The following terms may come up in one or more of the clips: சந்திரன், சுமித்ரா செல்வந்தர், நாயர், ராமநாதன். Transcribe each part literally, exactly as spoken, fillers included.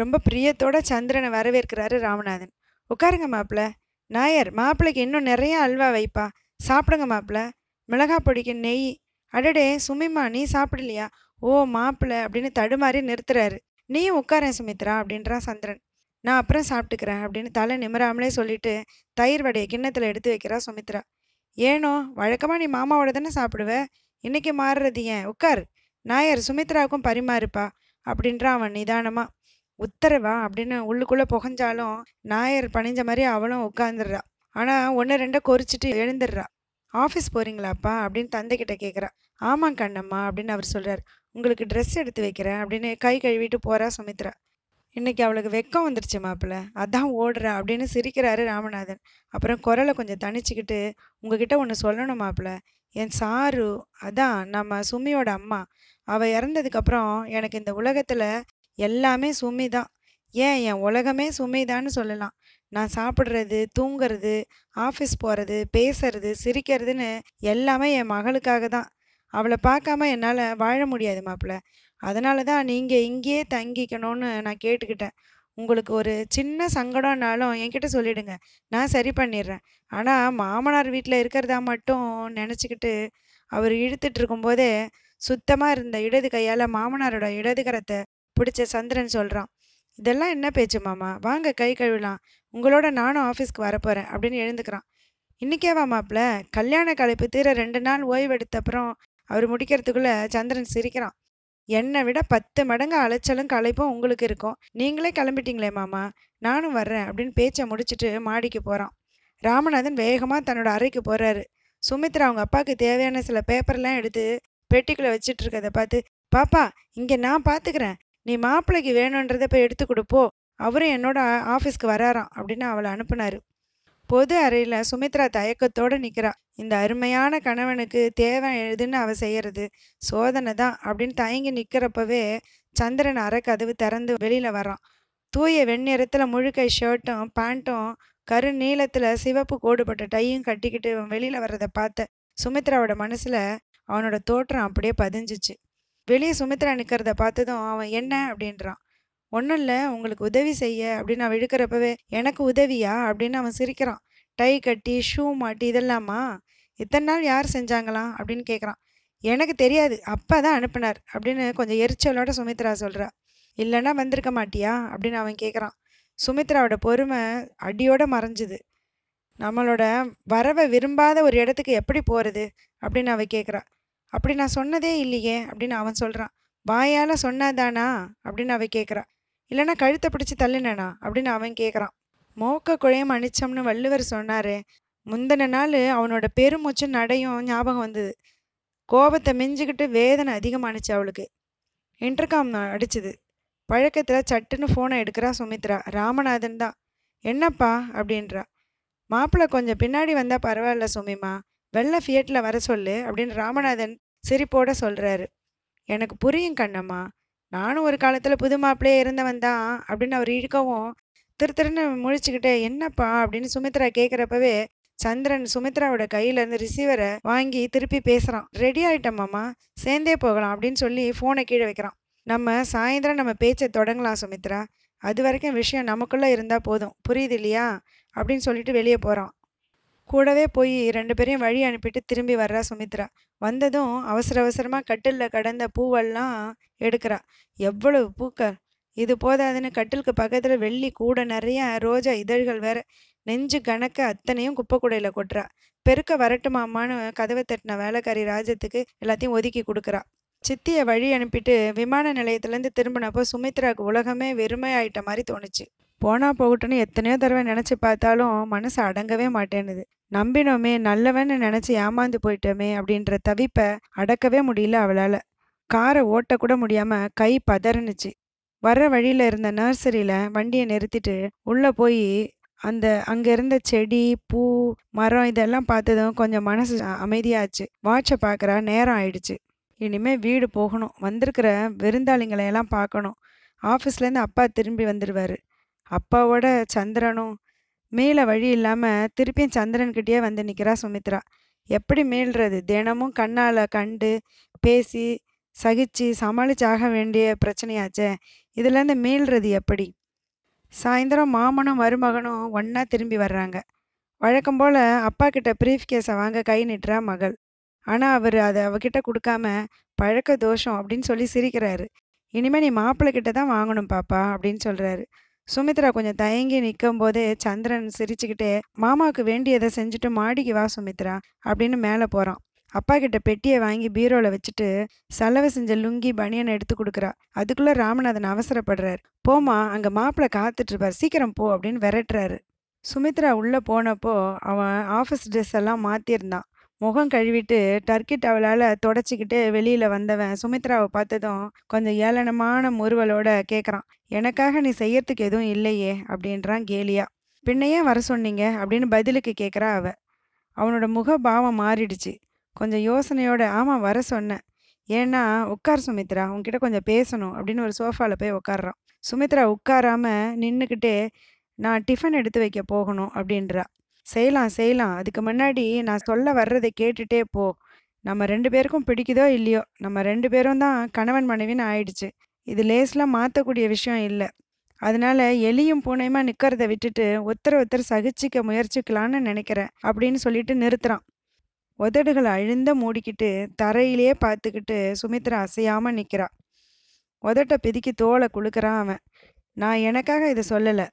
ரொம்ப பிரியத்தோட சந்திரனை வரவேற்கிறாரு ராமநாதன். உட்காருங்க மாப்பிள்ள. நாயர், மாப்பிள்ளைக்கு இன்னும் நிறைய அல்வா வைப்பா. சாப்பிடுங்க மாப்பிள்ள. மிளகா பொடிக்கு நெய். அடடே சுமிமா, நீ சாப்பிடலையா? ஓ மாப்பிள்ளை அப்படின்னு தடுமாறி நிறுத்துறாரு. நீயும் உட்காரேன் சுமித்ரா அப்படின்றான் சந்திரன். நான் அப்புறம் சாப்பிட்டுக்கிறேன் அப்படின்னு தலை நிமிராமலே சொல்லிட்டு தயிர் வடையை கிண்ணத்தில் எடுத்து வைக்கிறா சுமித்ரா. ஏனோ வழக்கமாக நீ மாமாவோட தானே சாப்பிடுவ, இன்றைக்கி மாறுறது ஏன்? உட்கார். நாயர் சுமித்ராவுக்கும் பரிமாறுப்பா அப்படின்றான் அவன் நிதானமாக. உத்தரவா அப்படின்னு உள்ளுக்குள்ளே புகஞ்சாலும் நாயர் பணிஞ்ச மாதிரி அவளும் உட்காந்துடுறா. ஆனால் ஒன்று ரெண்டை கொறிச்சிட்டு எழுந்துடுறா. ஆஃபீஸ் போகிறீங்களாப்பா அப்படின்னு தந்தைக்கிட்ட கேட்குறா. ஆமாம் கண்ணம்மா அப்படின்னு அவர் சொல்கிறார். உங்களுக்கு ட்ரெஸ் எடுத்து வைக்கிறேன் அப்படின்னு கை கழுவிட்டு போகிறா சுமித்ரா. இன்றைக்கி அவளுக்கு வெக்கம் வந்துருச்சு மாப்பிள்ள, அதான் ஓடுறா அப்படின்னு சிரிக்கிறாரு ராமநாதன். அப்புறம் குரலை கொஞ்சம் தனிச்சிக்கிட்டு, உங்ககிட்ட ஒன்று சொல்லணும் மாப்பிள்ள. என் சாரு, அதான் நம்ம சுமியோட அம்மா, அவள் இறந்ததுக்கப்புறம் எனக்கு இந்த உலகத்தில் எல்லாமே சுமி தான். ஏன், என் உலகமே சுமிதான்னு சொல்லலாம். நான் சாப்பிட்றது, தூங்கிறது, ஆஃபீஸ் போகிறது, பேசுறது, சிரிக்கிறதுன்னு எல்லாமே என் மகளுக்காக தான். அவளை பார்க்காம என்னால் வாழ முடியாது மாப்பிள்ள. அதனால தான் நீங்கள் இங்கேயே தங்கிக்கணும்னு நான் கேட்டுக்கிட்டேன். உங்களுக்கு ஒரு சின்ன சங்கடம்னாலும் என்கிட்ட சொல்லிடுங்க, நான் சரி பண்ணிடுறேன். ஆனால் மாமனார் வீட்டில் இருக்கிறதா மட்டும் நினச்சிக்கிட்டு அவர் இழுத்துட்டு இருக்கும்போதே சுத்தமாக இருந்த இடது கையால் மாமனாரோட இடதுகரத்தை பிடிச்ச சந்திரன் சொல்கிறான். இதெல்லாம் என்ன பேச்சு மாமா, வாங்க கை கழுவலாம், உங்களோட நானும் ஆஃபீஸ்க்கு வரப்போகிறேன் அப்படின்னு எழுந்துக்கிறான். இன்றைக்கேவா மாப்பிள்ள? கல்யாண கலைப்பு தீர ரெண்டு நாள் ஓய்வெடுத்தப்புறம் அவர் முடிக்கிறதுக்குள்ளே சந்திரன் சிரிக்கிறான். என்னை விட பத்து மடங்கு அலைச்சலும் களைப்பும் உங்களுக்கு இருக்கும், நீங்களே கிளம்பிட்டீங்களே மாமா, நானும் வர்றேன் அப்படின்னு பேச்சை முடிச்சுட்டு மாடிக்கு போகிறான். ராமநாதன் வேகமாக தன்னோட அறைக்கு போகிறாரு. சுமித்ரா அவங்க அப்பாவுக்கு தேவையான சில பேப்பர்லாம் எடுத்து பெட்டிக்குள்ளே வச்சுட்டு இருக்கதை பார்த்து, பாப்பா இங்கே நான் பார்த்துக்கிறேன், நீ மாப்பிள்ளைக்கு வேணுன்றதை போய் எடுத்து கொடுப்போ, அவரும் என்னோட ஆஃபீஸ்க்கு வராராம் அப்படின்னு அவளை அனுப்புனாரு. பொது அறையில் சுமித்ரா தயக்கத்தோடு நிற்கிறா. இந்த அருமையான கணவனுக்கு தேவை எழுதுன்னு அவள் செய்கிறது சோதனை தான் அப்படின்னு தயங்கி நிற்கிறப்பவே சந்திரன் அரை கதவு திறந்து வெளியில் வர்றான். தூய வெண்ணிறத்தில் முழுக்கை ஷர்ட்டும் பேண்ட்டும் கரு நீளத்தில் சிவப்பு கோடுபட்ட டையும் கட்டிக்கிட்டு வெளியில் வர்றதை பார்த்த சுமித்ராவோட மனசில் அவனோட தோற்றம் அப்படியே பதிஞ்சிச்சு. வெளியே சுமித்ரா நிற்கிறத பார்த்ததும் அவன் என்ன அப்படின்றான். ஒன்றும் இல்லை, உங்களுக்கு உதவி செய்ய அப்படின்னு அவன் இழுக்கிறப்பவே, எனக்கு உதவியா அப்படின்னு அவன் சிரிக்கிறான். டை கட்டி ஷூ மாட்டி இதெல்லாமா இத்தனை நாள் யார் செஞ்சாங்களாம் அப்படின்னு கேட்குறான். எனக்கு தெரியாது, அப்பா தான் அனுப்புனார் அப்படின்னு கொஞ்சம் எரிச்சலோட சுமித்ரா சொல்கிறா. இல்லைன்னா வந்திருக்க மாட்டியா அப்படின்னு அவன் கேட்குறான். சுமித்ராவோட பொறுமை அடியோடு மறைஞ்சுது. நம்மளோட வரவை விரும்பாத ஒரு இடத்துக்கு எப்படி போகிறது அப்படின்னு அவன் கேட்குறா. அப்படி நான் சொன்னதே இல்லையே அப்படின்னு அவன் சொல்கிறான். வாயால் சொன்னாதானா அப்படின்னு அவன் கேட்குறா. இல்லைன்னா கழுத்தை பிடிச்சி தள்ளினேனா அப்படின்னு அவன் கேட்குறான். மோக்க குழையம் அணிச்சம்னு வள்ளுவர் சொன்னார். முந்தின நாள் அவனோட பெருமூச்சு நடையும் ஞாபகம் வந்தது. கோபத்தை மிஞ்சிக்கிட்டு வேதனை அதிகமானுச்சு அவளுக்கு. இன்டர்காம் அடிச்சுது. பழக்கத்தில் சட்டுன்னு ஃபோனை எடுக்கிறா சுமித்ரா. ராமநாதன் தான். என்னப்பா அப்படின்றா. மாப்பிள்ளை கொஞ்சம் பின்னாடி வந்தால் பரவாயில்ல சுமிமா, வெள்ளை ஃபியட்டில் வர சொல்லு அப்படின்னு ராமநாதன் சிரிப்போட சொல்கிறாரு. எனக்கு புரியும் கண்ணம்மா, நானும் ஒரு காலத்தில் புது மாப்பிள்ளையே இருந்தவன் தான் அப்படின்னு அவர் இழுக்கவும் திருத்திருன்னு முழிச்சுக்கிட்டே என்னப்பா அப்படின்னு சுமித்ரா கேட்குறப்பவே சந்திரன் சுமித்ராவோட கையிலேருந்து ரிசீவரை வாங்கி திருப்பி பேசுகிறான். ரெடி ஆகிட்டம்மாம்மா, சேர்ந்தே போகலாம் அப்படின்னு சொல்லி ஃபோனை கீழே வைக்கிறான். நம்ம சாயந்தரம் நம்ம பேச்சை தொடங்கலாம் சுமித்ரா, அது வரைக்கும் விஷயம் நமக்குள்ளே இருந்தால் போதும், புரியுது இல்லையா அப்படின்னு சொல்லிட்டு வெளியே போகிறான். கூடவே போய் ரெண்டு பேரையும் வழி அனுப்பிட்டு திரும்பி வர்றா சுமித்ரா. வந்ததும் அவசர அவசரமாக கட்டிலில் கடந்த பூவெல்லாம் எடுக்கிறா. எவ்வளவு பூக்கள்! இது போதாதுன்னு கட்டிலுக்கு பக்கத்தில் வெள்ளி கூட நிறைய ரோஜா இதழ்கள் வேற. நெஞ்சு கணக்க அத்தனையும் குப்பை கூடையில் கொட்டுறா. பெருக்க வரட்டுமாமான்னு கதவை தட்டின வேலைக்காரி ராஜத்துக்கு எல்லாத்தையும் ஒதுக்கி கொடுக்குறா. சித்தியை வழி அனுப்பிட்டு விமான நிலையத்துலேருந்து திரும்பினப்போ சுமித்ராவுக்கு உலகமே வெறுமையாயிட்ட மாதிரி தோணுச்சு. போனால் போகட்டுன்னு எத்தனையோ தடவை நினச்சி பார்த்தாலும் மனசு அடங்கவே மாட்டேன்னுது. நம்பினோமே, நல்லவன்னு நினச்சி ஏமாந்து போயிட்டோமே அப்படின்ற தவிப்பை அடக்கவே முடியல அவளால். காரை ஓட்டக்கூட முடியாமல் கை பதறினுச்சு. வர்ற வழியில் இருந்த நர்சரியில் வண்டியை நிறுத்திட்டு உள்ளே போய் அந்த அங்கே இருந்த செடி, பூ, மரம் இதெல்லாம் பார்த்ததும் கொஞ்சம் மனசு அமைதியாச்சு. வாட்சை பார்க்குறா, நேரம் ஆயிடுச்சு. இனிமேல் வீடு போகணும், வந்திருக்கிற விருந்தாளிங்களையெல்லாம் பார்க்கணும். ஆஃபீஸ்லேருந்து அப்பா திரும்பி வந்துடுவார். அப்பாவோட சந்திரனும் மீள வழி இல்லாமல் திருப்பியும் சந்திரன்கிட்டயே வந்து நிற்கிறா சுமித்ரா. எப்படி மீள்றது? தினமும் கண்ணால் கண்டு பேசி சகிச்சு சமாளிச்சாக வேண்டிய பிரச்சனையாச்சே, இதுலேருந்து மீள்றது எப்படி? சாயந்தரம் மாமனும் மருமகனும் ஒன்றா திரும்பி வர்றாங்க. வழக்கம் போல் அப்பா கிட்ட ப்ரீஃப் கேஸை வாங்க கை நிட்டுறா மகள். ஆனால் அவர் அதை அவகிட்ட கொடுக்காம பழக்க தோஷம் அப்படின்னு சொல்லி சிரிக்கிறாரு. இனிமேல் நீ மாப்பிள்ளைகிட்ட தான் வாங்கணும் பாப்பா அப்படின்னு சொல்கிறாரு. சுமித்ரா கொஞ்சம் தயங்கி நிற்கும் போது சந்திரன் சிரிச்சுக்கிட்டே மாமாவுக்கு வேண்டியதை செஞ்சுட்டு மாடிக்கு வா சுமித்ரா அப்படின்னு மேலே போகிறான். அப்பா கிட்ட பெட்டியை வாங்கி பீரோவில் வச்சுட்டு செலவு செஞ்ச லுங்கி பனியனை எடுத்து கொடுக்குறா. அதுக்குள்ளே ராமநாதன் அவசரப்படுறாரு. போமா, அங்கே மாப்பிள்ளை காத்துட்ருப்பார், சீக்கிரம் போ அப்படின்னு விரட்டுறாரு. சுமித்ரா உள்ளே போனப்போ அவன் ஆஃபீஸ் ட்ரெஸ் எல்லாம் மாற்றிருந்தான். முகம் கழுவிட்டு டர்க்கி டவலால் தொடச்சிக்கிட்டு வெளியில் வந்தவன் சுமித்ராவை பார்த்ததும் கொஞ்சம் ஏளனமான முறுவலோட கேட்குறான், எனக்காக நீ செய்யறதுக்கு எதுவும் இல்லையே அப்படின்றான் கேலியா. பின்னையே வர சொன்னீங்க அப்படின்னு பதிலுக்கு கேட்குறா அவ. அவனோட முக பாவம் மாறிடுச்சு. கொஞ்சம் யோசனையோட ஆமாம் வர சொன்னேன், ஏன்னா உட்கார் சுமித்ரா உங்ககிட்ட கொஞ்சம் பேசணும் அப்படின்னு ஒரு சோஃபாவில் போய் உட்காடுறான். சுமித்ரா உட்காராமல் நின்றுக்கிட்டே நான் டிஃபன் எடுத்து வைக்க போகணும் அப்படின்றா. செய்யலாம் செய்யலாம், அதுக்கு முன்னாடி நான் சொல்ல வர்றதை கேட்டுகிட்டே போ. நம்ம ரெண்டு பேருக்கும் பிடிக்குதோ இல்லையோ, நம்ம ரெண்டு பேரும் தான் கணவன் மனைவின்னு ஆயிடுச்சு. இது லேஸில் மாற்றக்கூடிய விஷயம் இல்லை. அதனால் எலியும் பூனையுமா நிற்கிறத விட்டுட்டு ஒருத்தர் ஒருத்தர் சகிச்சிக்க முயற்சிக்கலான்னு நினைக்கிறேன் அப்படின்னு சொல்லிட்டு நிறுத்துறான். உதடுகளை அழுந்த மூடிக்கிட்டு தரையிலே பார்த்துக்கிட்டு சுமித்ரா அசையாமல் நிற்கிறா. உதட்டை பிதுக்கி தோலை குளுக்கிறான் அவன். நான் எனக்காக இதை சொல்லலை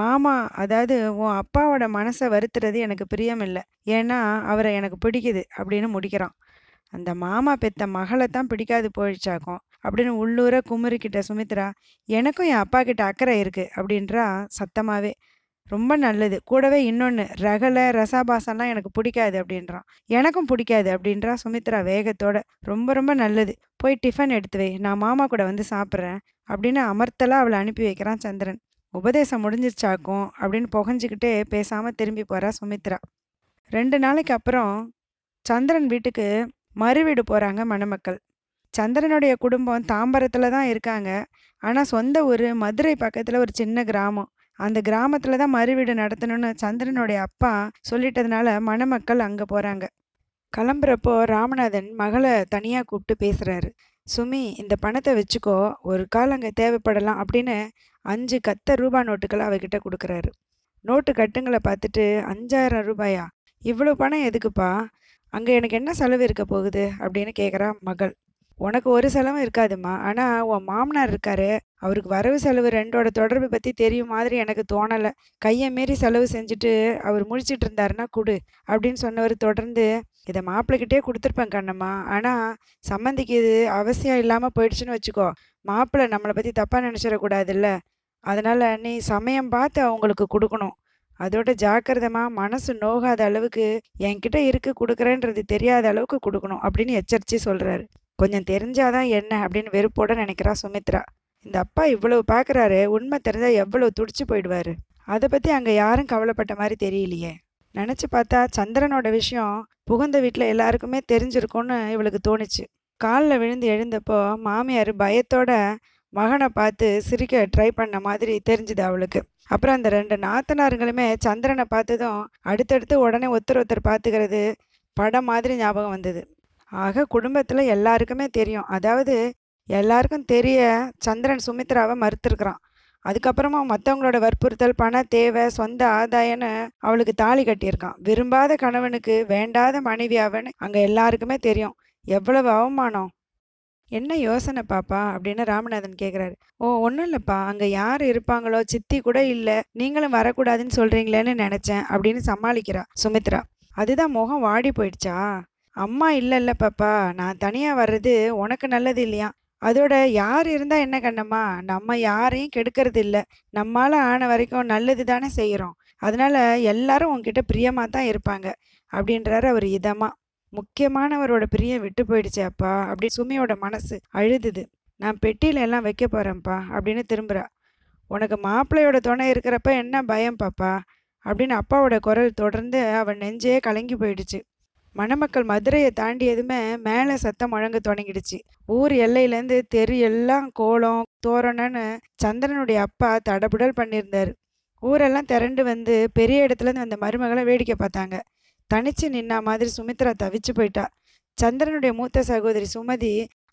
மாமா, அதாவது உன் அப்பாவோட மனசை வருத்துறது எனக்கு பிரியமில்லை, ஏன்னா அவரை எனக்கு பிடிக்குது அப்படின்னு முடிக்கிறான். அந்த மாமா பெத்த மகளை தான் பிடிக்காது போயிடுச்சாக்கும் அப்படின்னு உள்ளூர குமுறிக்கிட்ட சுமித்ரா எனக்கும் என் அப்பா கிட்ட அக்கறை இருக்குது அப்படின்றா சத்தமாகவே. ரொம்ப நல்லது, கூடவே இன்னொன்று ரகலை ரசாபாசம்லாம் எனக்கு பிடிக்காது அப்படின்றான். எனக்கும் பிடிக்காது அப்படின்றா சுமித்ரா வேகத்தோட. ரொம்ப ரொம்ப நல்லது, போய் டிஃபன் எடுத்து வை, நான் மாமா கூட வந்து சாப்பிட்றேன் அப்படின்னு அமர்த்தலாக அவளை அனுப்பி வைக்கிறான் சந்திரன். உபதேசம் முடிஞ்சிருச்சாக்கும் அப்படின்னு புகஞ்சிக்கிட்டே பேசாமல் திரும்பி போகிறா சுமித்ரா. ரெண்டு நாளைக்கு அப்புறம் சந்திரன் வீட்டுக்கு மறுவீடு போகிறாங்க மணமக்கள். சந்திரனுடைய குடும்பம் தாம்பரத்தில் தான் இருக்காங்க. ஆனால் சொந்த ஊர் மதுரை பக்கத்தில் ஒரு சின்ன கிராமம். அந்த கிராமத்தில் தான் மறுவீடு நடத்தணும்னு சந்திரனுடைய அப்பா சொல்லிட்டதுனால மணமக்கள் அங்கே போகிறாங்க. கிளம்புறப்போ ராமநாதன் மகளை தனியாக கூப்பிட்டு பேசுகிறாரு. சுமி, இந்த பணத்தை வச்சுக்கோ, ஒரு கால் அங்கே தேவைப்படலாம் அப்படின்னு அஞ்சு கத்த ரூபா நோட்டுக்களை அவகிட்ட கொடுக்குறாரு. நோட்டு கட்டுங்களை பார்த்துட்டு அஞ்சாயிரம் ரூபாயா, இவ்வளோ பணம் எதுக்குப்பா, அங்கே எனக்கு என்ன செலவு இருக்க போகுது அப்படின்னு கேட்குறா மகள். உனக்கு ஒரு செலவும் இருக்காதுமா, ஆனால் உன் மாமனார் இருக்காரு, அவருக்கு வரவு செலவு ரெண்டோட தொடர்பு பற்றி தெரியும் மாதிரி எனக்கு தோணலை. கையை மீறி செலவு செஞ்சுட்டு அவர் முடிச்சிட்டு இருந்தாருன்னா கொடு அப்படின்னு சொன்னவர் தொடர்ந்து, இதை மாப்பிள்ளைகிட்டே கொடுத்துருப்பேன் கண்ணம்மா, ஆனால் சம்மந்திக்கு இது அவசியம் இல்லாமல் போயிடுச்சுன்னு வச்சுக்கோ, மாப்பிள்ளை நம்மளை பற்றி தப்பாக நினச்சிடக்கூடாதுல்ல, அதனால் நீ சமயம் பார்த்து அவங்களுக்கு கொடுக்கணும். அதோட ஜாக்கிரதமாக மனசு நோகாத அளவுக்கு, என்கிட்ட இருக்கு கொடுக்குறேன்றது தெரியாத அளவுக்கு கொடுக்கணும் அப்படின்னு எச்சரித்து சொல்கிறாரு. கொஞ்சம் தெரிஞ்சாதான் என்ன அப்படின்னு வெறுப்போட நினைக்கிறா சுமித்ரா. இந்த அப்பா இவ்வளவு பார்க்குறாரு, உண்மை தெரிஞ்சால் எவ்வளவு துடிச்சு போயிடுவார், அதை பற்றி அங்கே யாரும் கவலைப்பட்ட மாதிரி தெரியலையே. நினச்சி பார்த்தா சந்திரனோட விஷயம் புகுந்த வீட்டில் எல்லாருக்குமே தெரிஞ்சிருக்கும்னு இவளுக்கு தோணுச்சு. காலில் விழுந்து எழுந்தப்போ மாமியார் பயத்தோட மகனை பார்த்து சிரிக்க ட்ரை பண்ண மாதிரி தெரிஞ்சுது அவளுக்கு. அப்புறம் அந்த ரெண்டு நாத்தனாருங்களுமே சந்திரனை பார்த்ததும் அடுத்தடுத்து உடனே ஒருத்தர் ஒருத்தர் பார்த்துக்கிறது படம் மாதிரி ஞாபகம் வந்தது. ஆக குடும்பத்தில் எல்லாருக்குமே தெரியும், அதாவது எல்லாருக்கும் தெரிய சந்திரன் சுமித்ராவை மறுத்துருக்குறான். அதுக்கப்புறமா மற்றவங்களோட வற்புறுத்தல், பண தேவை, சொந்த ஆதாயம்னு அவளுக்கு தாலி கட்டியிருக்கான். விரும்பாத கணவனுக்கு வேண்டாத மனைவியாவன்னு அங்கே எல்லாருக்குமே தெரியும். எவ்வளவு அவமானம்! என்ன யோசனை பாப்பா அப்படின்னு ராமநாதன் கேட்குறாரு. ஓ ஒன்றும் இல்லைப்பா, அங்கே யார் இருப்பாங்களோ, சித்தி கூட இல்லை, நீங்களும் வரக்கூடாதுன்னு சொல்கிறீங்களேன்னு நினச்சேன் அப்படின்னு சமாளிக்கிறா சுமித்ரா. அதுதான் முகம் வாடி போயிடுச்சா? அம்மா இல்லை இல்லை பாப்பா, நான் தனியாக வர்றது உனக்கு நல்லது இல்லையா, அதோட யார் இருந்தால் என்ன கண்ணம்மா, நம்ம யாரையும் கெடுக்கிறது இல்லை, நம்மளால் ஆன வரைக்கும் நல்லது தானே செய்கிறோம், அதனால் எல்லாரும் உங்ககிட்ட பிரியமாக தான் இருப்பாங்க அப்படின்றாரு அவர் இதமாக. முக்கியமானவரோட பிரியம் விட்டு போயிடுச்சு அப்பா அப்படி சுமியோட மனசு அழுதுது. நான் பெட்டியில எல்லாம் வைக்க போகிறேன்ப்பா அப்படின்னு திரும்புகிறா. உனக்கு மாப்பிள்ளையோட துணை இருக்கிறப்ப என்ன பயம் பாப்பா அப்படின்னு அப்பாவோட குரல் தொடர்ந்து அவன் நெஞ்சே கலங்கி போயிடுச்சு. மணமக்கள் மதுரையை தாண்டியதுமே மேலே சத்தம் முழங்க தொடங்கிடுச்சு. ஊர் எல்லையிலேருந்து தெரு எல்லாம் கோலம் தோரணன்னு சந்திரனுடைய அப்பா தடபுடல் பண்ணியிருந்தார். ஊரெல்லாம் திரண்டு வந்து பெரிய இடத்துலேருந்து வந்த மருமகளை வேடிக்கை பார்த்தாங்க. தனிச்சு நின்னா மாதிரி சுமித்ரா தவிச்சு போயிட்டா. சந்திரனுடைய மூத்த சகோதரி சுமதி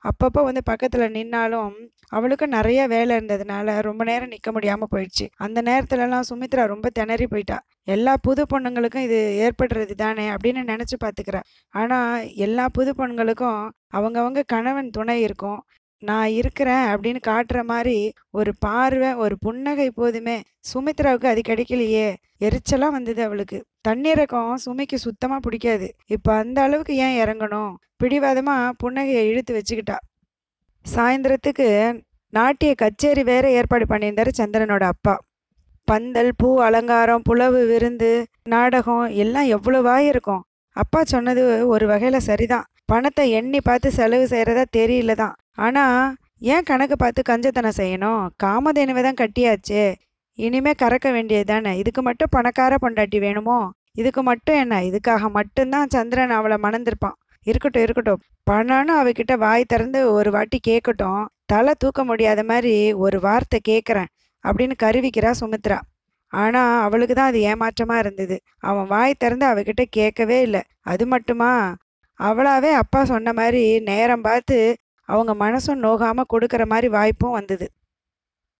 அப்பப்போ வந்து பக்கத்தில் நின்னாலும் அவளுக்கு நிறைய வேலை இருந்ததுனால ரொம்ப நேரம் நிற்க முடியாமல் போயிடுச்சு. அந்த நேரத்துலலாம் சுமித்ரா ரொம்ப திணறி போயிட்டா. எல்லா புது பொண்ணுங்களுக்கும் இது ஏற்படுறது தானே அப்படின்னு நினச்சி பார்த்துக்கிறா. ஆனால் எல்லா புது பொண்ணுங்களுக்கும் அவங்கவங்க கணவன் துணை இருக்கும். நான் இருக்கிறேன் அப்படின்னு காட்டுற மாதிரி ஒரு பார்வை, ஒரு புன்னகை போதுமே. சுமித்ராவுக்கு அது கிடைக்கலையே, எரிச்சலாக வந்தது அவளுக்கு. தண்ணீரக்கம் சுமிக்கு சுத்தமாக பிடிக்காது. இப்போ அந்த அளவுக்கு ஏன் இறங்கணும்? பிடிவாதமாக புன்னகையை இழுத்து வச்சுக்கிட்டா. சாயந்தரத்துக்கு நாட்டிய கச்சேரி வேற ஏற்பாடு பண்ணியிருந்தார் சந்திரனோட அப்பா. பந்தல், பூ அலங்காரம், புலவு விருந்து, நாடகம் எல்லாம் எவ்வளவாயிருக்கும். அப்பா சொன்னது ஒரு வகையில் சரிதான். பணத்தை எண்ணி பார்த்து செலவு செய்கிறதா தெரியல தான். ஆனால் ஏன் கணக்கு பார்த்து கஞ்சத்தனம் செய்யணும்? காமதேனுவை தான் கட்டியாச்சு, இனிமேல் கறக்க வேண்டியது தானே. இதுக்கு மட்டும் பணக்கார பொண்டாட்டி வேணுமோ? இதுக்கு மட்டும் என்ன? இதுக்காக மட்டும்தான் சந்திரன் அவளை மணந்திருப்பான். இருக்கட்டும் இருக்கட்டும், பணம்னு அவகிட்ட வாய் திறந்து ஒரு வாட்டி கேட்கட்டும். தலை தூக்க முடியாத மாதிரி ஒரு வார்த்தை கேட்குறேன் அப்படின்னு கருவிக்கிறா சுமித்ரா. ஆனால் அவளுக்கு தான் அது ஏமாற்றமாக இருந்தது. அவன் வாய் திறந்து அவகிட்ட கேட்கவே இல்லை. அது மட்டுமா, அவளாவே அப்பா சொன்ன மாதிரி நேரம் பார்த்து அவங்க மனசும் நோகாமல் கொடுக்குற மாதிரி வாய்ப்பும் வந்தது.